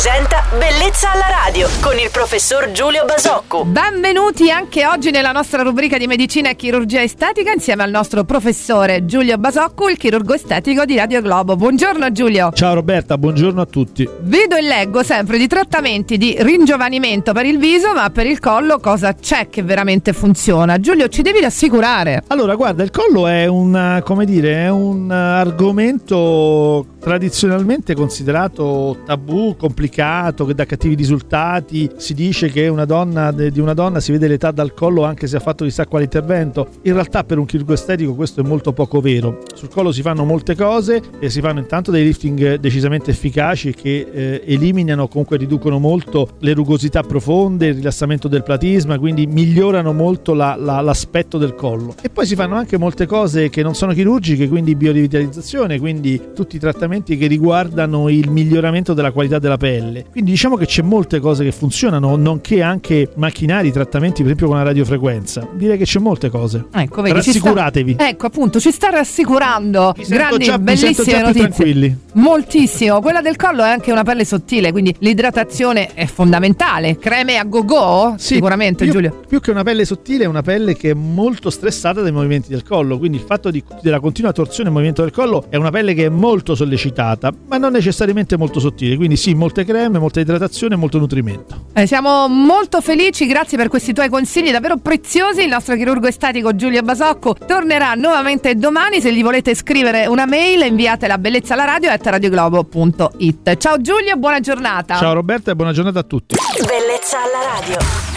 presenta Bellezza alla Radio con il professor Giulio Basocco. Benvenuti anche oggi nella nostra rubrica di medicina e chirurgia estetica insieme al nostro professore Giulio Basocco, il chirurgo estetico di Radio Globo. Buongiorno Giulio. Ciao Roberta, buongiorno a tutti. Vedo e leggo sempre di trattamenti di ringiovanimento per il viso, ma per il collo cosa c'è che veramente funziona? Giulio, ci devi rassicurare. Allora guarda, il collo è un argomento tradizionalmente considerato tabù, complicato, che dà cattivi risultati. Si dice che di una donna si vede l'età dal collo anche se ha fatto chissà quale intervento. In realtà per un chirurgo estetico questo è molto poco vero. Sul collo si fanno molte cose e si fanno intanto dei lifting decisamente efficaci che eliminano, comunque riducono molto le rugosità profonde, il rilassamento del platisma, quindi migliorano molto l'aspetto del collo. E poi si fanno anche molte cose che non sono chirurgiche, quindi biorivitalizzazione, quindi tutti i trattamenti che riguardano il miglioramento della qualità della pelle. Quindi diciamo che c'è molte cose che funzionano, nonché anche macchinari, trattamenti per esempio con la radiofrequenza. Direi che c'è molte cose. Ecco, vedi, rassicuratevi. Ecco, appunto, ci sta rassicurando. Bellissime notizie. Tranquilli. Moltissimo. Quella del collo è anche una pelle sottile, quindi l'idratazione è fondamentale. Creme a go-go? Sì, sicuramente, Giulio. Più che una pelle sottile, è una pelle che è molto stressata dai movimenti del collo, quindi il fatto della continua torsione e movimento del collo è una pelle che è molto sollecitata, ma non necessariamente molto sottile, quindi sì, molte creme, molta idratazione e molto nutrimento. Siamo molto felici, grazie per questi tuoi consigli davvero preziosi. Il nostro chirurgo estetico Giulio Basocco tornerà nuovamente domani. Se gli volete scrivere una mail, inviatela a bellezzaalaradio@radioglobo.it. Ciao Giulio, buona giornata. Ciao Roberta e buona giornata a tutti. Bellezza alla radio.